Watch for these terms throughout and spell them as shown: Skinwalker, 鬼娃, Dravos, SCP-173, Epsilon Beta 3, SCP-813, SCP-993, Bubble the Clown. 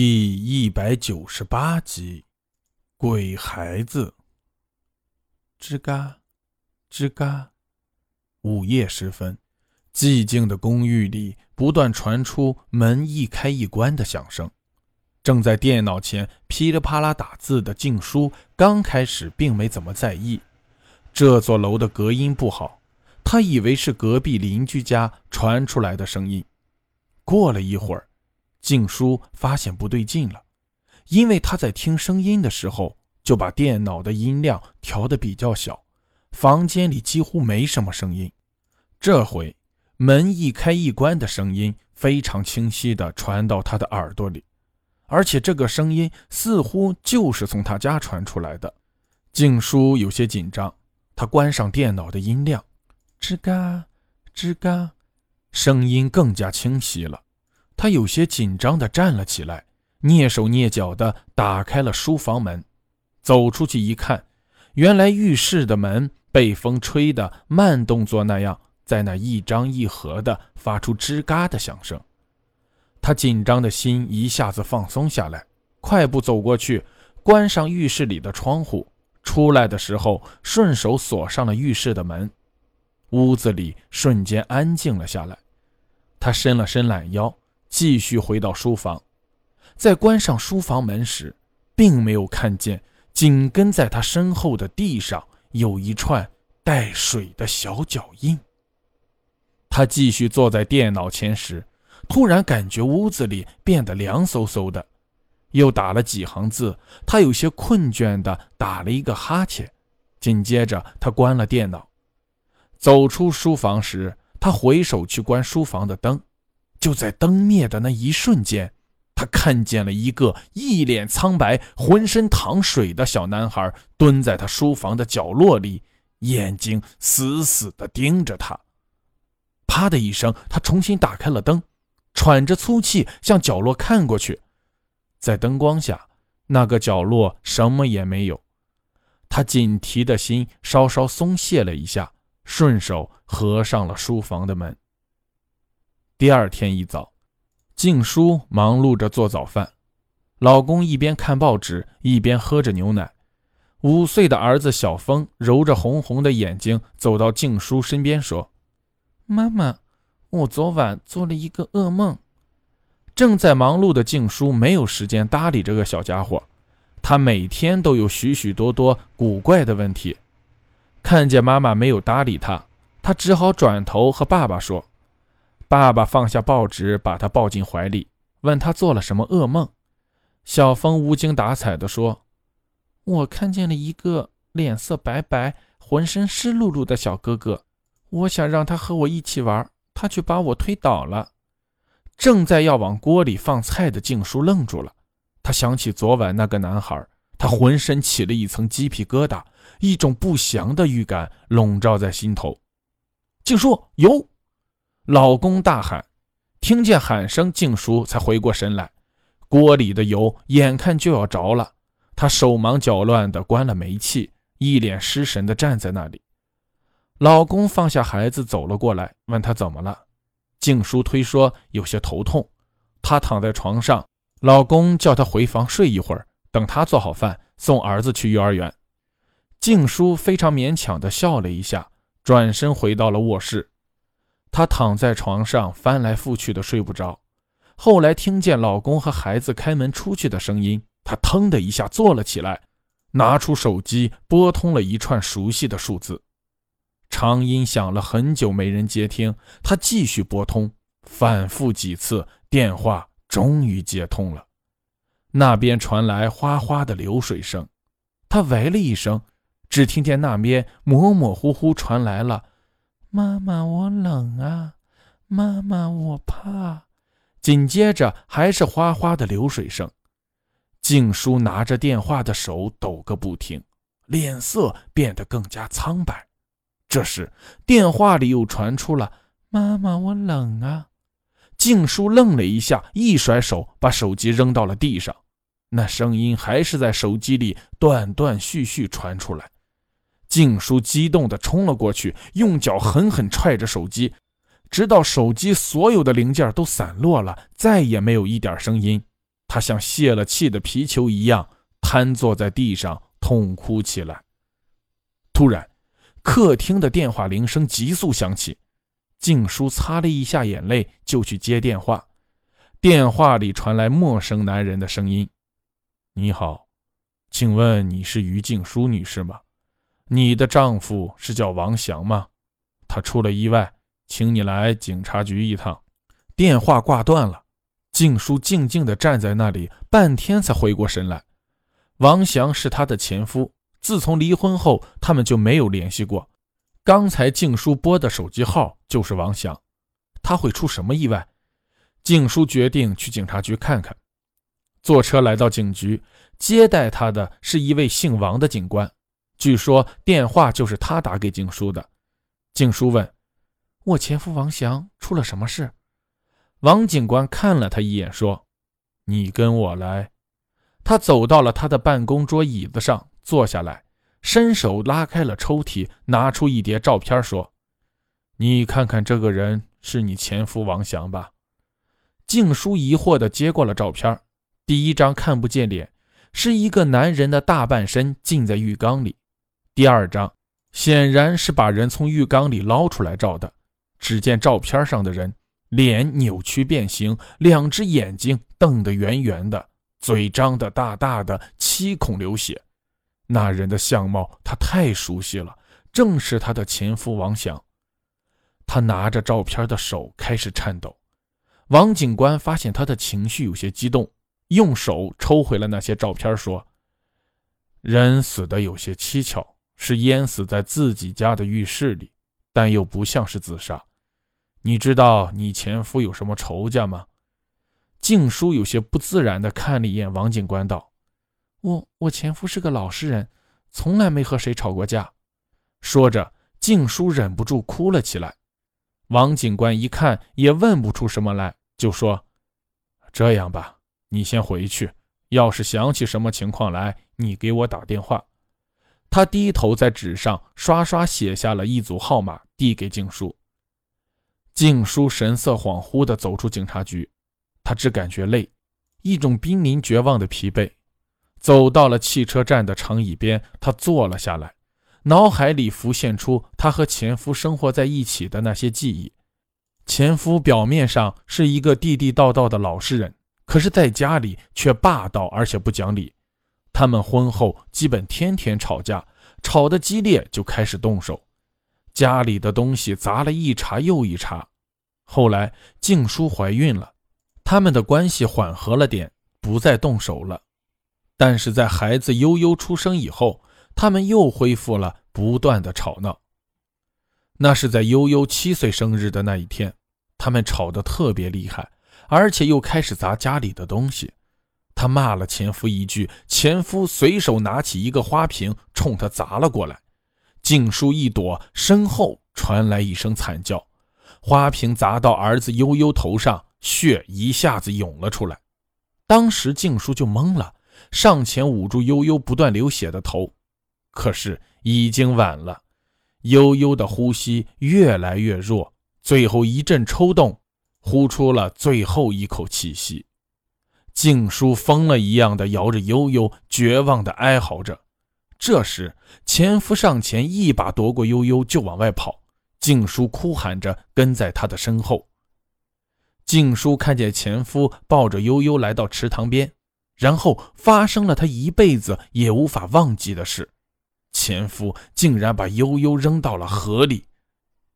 第198集，鬼孩子。吱嘎吱嘎，午夜时分，寂静的公寓里不断传出门一开一关的响声。正在电脑前噼里啪啦打字的静姝刚开始并没怎么在意，这座楼的隔音不好，他以为是隔壁邻居家传出来的声音。过了一会儿，静姝发现不对劲了，因为他在听声音的时候就把电脑的音量调得比较小，房间里几乎没什么声音。这回门一开一关的声音非常清晰地传到他的耳朵里，而且这个声音似乎就是从他家传出来的。静姝有些紧张，他关上电脑的音量，吱嘎吱嘎，声音更加清晰了。他有些紧张地站了起来，蹑手蹑脚地打开了书房门，走出去一看，原来浴室的门被风吹得慢动作那样，在那一张一合地发出吱嘎的响声。他紧张的心一下子放松下来，快步走过去，关上浴室里的窗户，出来的时候顺手锁上了浴室的门。屋子里瞬间安静了下来，他伸了伸懒腰，继续回到书房。在关上书房门时，并没有看见紧跟在他身后的地上有一串带水的小脚印。他继续坐在电脑前时，突然感觉屋子里变得凉飕飕的，又打了几行字，他有些困倦地打了一个哈欠，紧接着他关了电脑。走出书房时，他回首去关书房的灯，就在灯灭的那一瞬间，他看见了一个一脸苍白、浑身淌水的小男孩蹲在他书房的角落里，眼睛死死地盯着他。啪的一声，他重新打开了灯，喘着粗气向角落看过去。在灯光下，那个角落什么也没有。他紧提的心稍稍松懈了一下，顺手合上了书房的门。第二天一早，静姝忙碌着做早饭，老公一边看报纸一边喝着牛奶。5岁的儿子小峰揉着红红的眼睛走到静姝身边说：“妈妈，我昨晚做了一个噩梦。”正在忙碌的静姝没有时间搭理这个小家伙，他每天都有许许多多古怪的问题。看见妈妈没有搭理他，他只好转头和爸爸说。爸爸放下报纸，把他抱进怀里，问他做了什么噩梦。小峰无精打采地说：“我看见了一个脸色白白、浑身湿漉漉的小哥哥，我想让他和我一起玩，他却把我推倒了。”正在要往锅里放菜的静姝愣住了，他想起昨晚那个男孩，他浑身起了一层鸡皮疙瘩，一种不祥的预感笼罩在心头。“静姝，有！”老公大喊。听见喊声，静姝才回过神来，锅里的油眼看就要着了，她手忙脚乱地关了煤气，一脸失神地站在那里。老公放下孩子走了过来，问她怎么了。静姝推说有些头痛，她躺在床上，老公叫她回房睡一会儿，等她做好饭送儿子去幼儿园。静姝非常勉强地笑了一下，转身回到了卧室。她躺在床上翻来覆去的睡不着，后来听见老公和孩子开门出去的声音，她腾的一下坐了起来，拿出手机拨通了一串熟悉的数字。长音响了很久没人接听，她继续拨通，反复几次，电话终于接通了。那边传来哗哗的流水声，她喂了一声，只听见那边模模糊糊传来了“妈妈我冷啊，妈妈我怕”，紧接着还是哗哗的流水声。静姝拿着电话的手抖个不停，脸色变得更加苍白。这时电话里又传出了“妈妈我冷啊”，静姝愣了一下，一甩手把手机扔到了地上，那声音还是在手机里断断续续传出来。静姝激动地冲了过去，用脚狠狠踹着手机，直到手机所有的零件都散落了，再也没有一点声音。他像泄了气的皮球一样瘫坐在地上痛哭起来。突然，客厅的电话铃声急速响起，静姝擦了一下眼泪就去接电话。电话里传来陌生男人的声音：你好，请问你是于静姝女士吗？你的丈夫是叫王翔吗？他出了意外，请你来警察局一趟。电话挂断了，静姝静静地站在那里，半天才回过神来。王翔是她的前夫，自从离婚后，他们就没有联系过。刚才静姝拨的手机号就是王翔，他会出什么意外？静姝决定去警察局看看。坐车来到警局，接待她的是一位姓王的警官。据说电话就是他打给静姝的。静姝问：我前夫王翔出了什么事？王警官看了他一眼说：你跟我来。他走到了他的办公桌椅子上坐下来，伸手拉开了抽屉，拿出一叠照片说：你看看这个人是你前夫王翔吧。静姝疑惑地接过了照片。第一张看不见脸，是一个男人的大半身浸在浴缸里。第二张显然是把人从浴缸里捞出来照的，只见照片上的人脸扭曲变形，两只眼睛瞪得圆圆的，嘴张得大大的，七孔流血。那人的相貌他太熟悉了，正是他的前夫王翔。他拿着照片的手开始颤抖。王警官发现他的情绪有些激动，用手抽回了那些照片说：人死得有些蹊跷，是淹死在自己家的浴室里，但又不像是自杀。你知道你前夫有什么仇家吗？静姝有些不自然地看了一眼王警官道：我前夫是个老实人，从来没和谁吵过架。说着，静姝忍不住哭了起来。王警官一看也问不出什么来，就说：这样吧，你先回去，要是想起什么情况来，你给我打电话。他低头在纸上刷刷写下了一组号码递给静姝。静姝神色恍惚地走出警察局，他只感觉累，一种濒临绝望的疲惫。走到了汽车站的长椅边，他坐了下来，脑海里浮现出他和前夫生活在一起的那些记忆。前夫表面上是一个地地道道的老实人，可是在家里却霸道而且不讲理。他们婚后基本天天吵架，吵得激烈就开始动手，家里的东西砸了一茬又一茬。后来静姝怀孕了，他们的关系缓和了点，不再动手了。但是在孩子悠悠出生以后，他们又恢复了不断的吵闹。那是在悠悠7岁生日的那一天，他们吵得特别厉害，而且又开始砸家里的东西。他骂了前夫一句，前夫随手拿起一个花瓶冲他砸了过来。静姝一躲，身后传来一声惨叫，花瓶砸到儿子悠悠头上，血一下子涌了出来。当时静姝就懵了，上前捂住悠悠不断流血的头，可是已经晚了。悠悠的呼吸越来越弱，最后一阵抽动，呼出了最后一口气息。静姝疯了一样地摇着悠悠，绝望地哀嚎着。这时前夫上前一把夺过悠悠就往外跑，静姝哭喊着跟在他的身后。静姝看见前夫抱着悠悠来到池塘边，然后发生了他一辈子也无法忘记的事。前夫竟然把悠悠扔到了河里。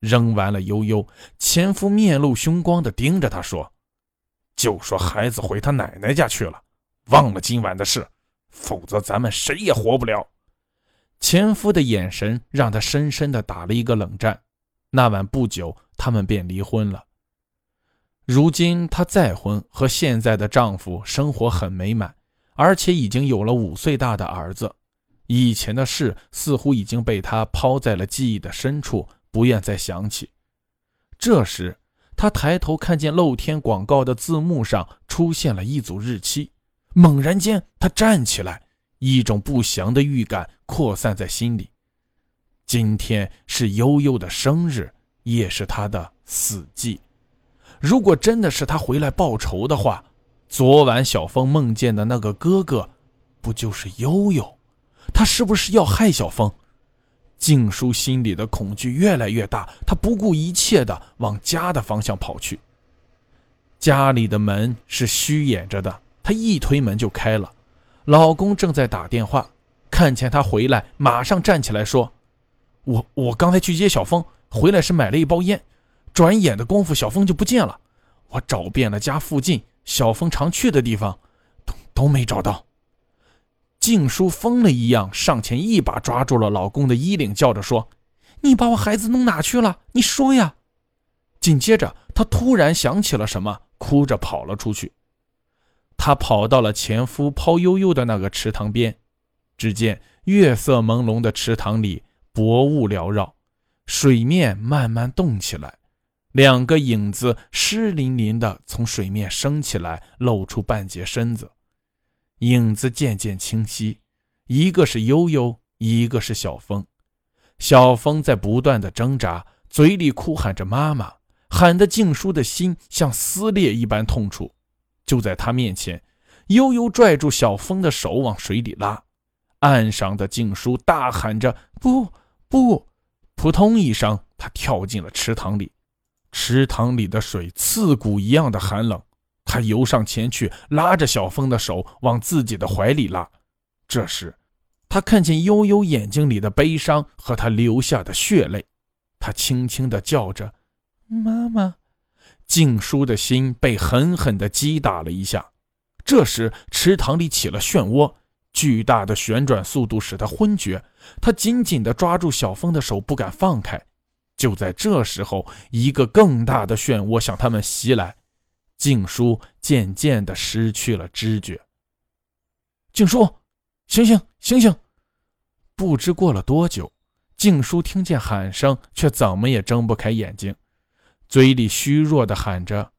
扔完了悠悠，前夫面露凶光地盯着他说：就说孩子回他奶奶家去了，忘了今晚的事，否则咱们谁也活不了。前夫的眼神让他深深地打了一个冷战。那晚不久，他们便离婚了。如今他再婚，和现在的丈夫生活很美满，而且已经有了5岁大的儿子。以前的事似乎已经被他抛在了记忆的深处，不愿再想起。这时他抬头看见露天广告的字幕上出现了一组日期，猛然间他站起来，一种不祥的预感扩散在心里。今天是悠悠的生日，也是他的死忌。如果真的是他回来报仇的话，昨晚小峰梦见的那个哥哥不就是悠悠？他是不是要害小峰？静姝心里的恐惧越来越大，他不顾一切地往家的方向跑去。家里的门是虚掩着的，他一推门就开了。老公正在打电话，看见他回来马上站起来说，我刚才去接小峰，回来时买了一包烟，转眼的功夫小峰就不见了。我找遍了家附近小峰常去的地方，都没找到。静姝疯了一样上前一把抓住了老公的衣领，叫着说，你把我孩子弄哪去了？你说呀。紧接着她突然想起了什么，哭着跑了出去。她跑到了前夫抛悠悠的那个池塘边，只见月色朦胧的池塘里薄雾缭绕，水面慢慢动起来，两个影子湿淋淋的从水面升起来，露出半截身子。影子渐渐清晰，一个是悠悠，一个是小峰。小峰在不断的挣扎，嘴里哭喊着妈妈，喊得静姝的心像撕裂一般痛楚。就在他面前，悠悠拽住小峰的手往水里拉，岸上的静姝大喊着不不，扑通一声，他跳进了池塘里。池塘里的水刺骨一样的寒冷，他游上前去，拉着小峰的手往自己的怀里拉。这时他看见悠悠眼睛里的悲伤和他流下的血泪，他轻轻地叫着妈妈。静姝的心被狠狠地击打了一下。这时池塘里起了漩涡，巨大的旋转速度使他昏厥，他紧紧地抓住小峰的手不敢放开。就在这时候，一个更大的漩涡向他们袭来，静姝渐渐地失去了知觉。静姝，醒醒醒醒！不知过了多久，静姝听见喊声，却怎么也睁不开眼睛，嘴里虚弱地喊着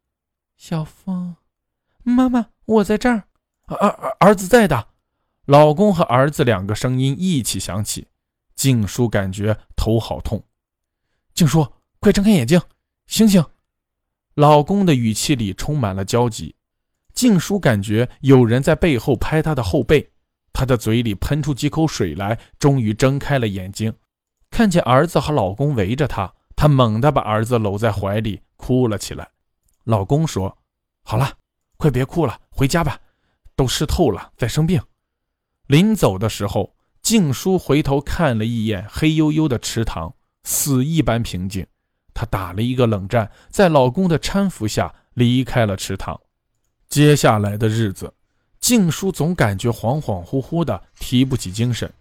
小峰，妈妈我在这儿，儿子在的。老公和儿子两个声音一起响起，静姝感觉头好痛。静姝，快睁开眼睛，醒醒！老公的语气里充满了焦急。静姝感觉有人在背后拍她的后背，她的嘴里喷出几口水来，终于睁开了眼睛，看见儿子和老公围着她，她猛地把儿子搂在怀里哭了起来。老公说，好了，快别哭了，回家吧，都湿透了再生病。临走的时候，静姝回头看了一眼黑黝黝的池塘，死一般平静，她打了一个冷战，在老公的搀扶下离开了池塘。接下来的日子，静姝总感觉恍恍惚惚的，提不起精神。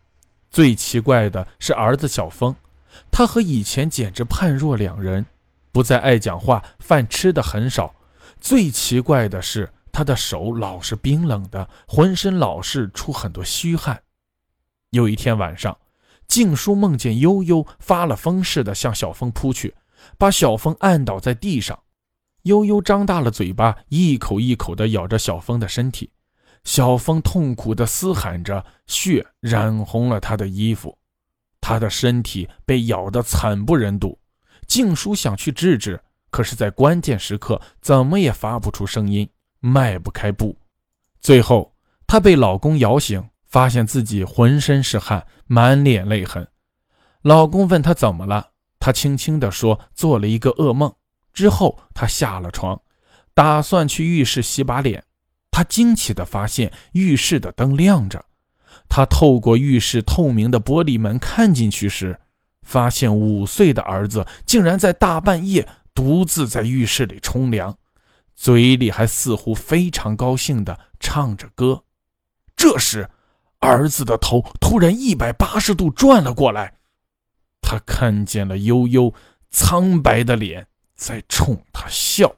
最奇怪的是儿子小峰，他和以前简直判若两人，不再爱讲话，饭吃的很少。最奇怪的是他的手老是冰冷的，浑身老是出很多虚汗。有一天晚上，静姝梦见悠悠发了疯似的向小峰扑去，把小峰按倒在地上。悠悠张大了嘴巴，一口一口地咬着小峰的身体，小峰痛苦地嘶喊着，血染红了他的衣服，他的身体被咬得惨不忍睹。静姝想去制止，可是在关键时刻怎么也发不出声音，迈不开步。最后她被老公摇醒，发现自己浑身是汗，满脸泪痕。老公问她怎么了，她轻轻地说做了一个噩梦。之后她下了床，打算去浴室洗把脸。她惊奇地发现浴室的灯亮着，她透过浴室透明的玻璃门看进去时，发现5岁的儿子竟然在大半夜独自在浴室里冲凉，嘴里还似乎非常高兴地唱着歌。这时儿子的头突然180度转了过来，他看见了悠悠苍白的脸在冲他笑。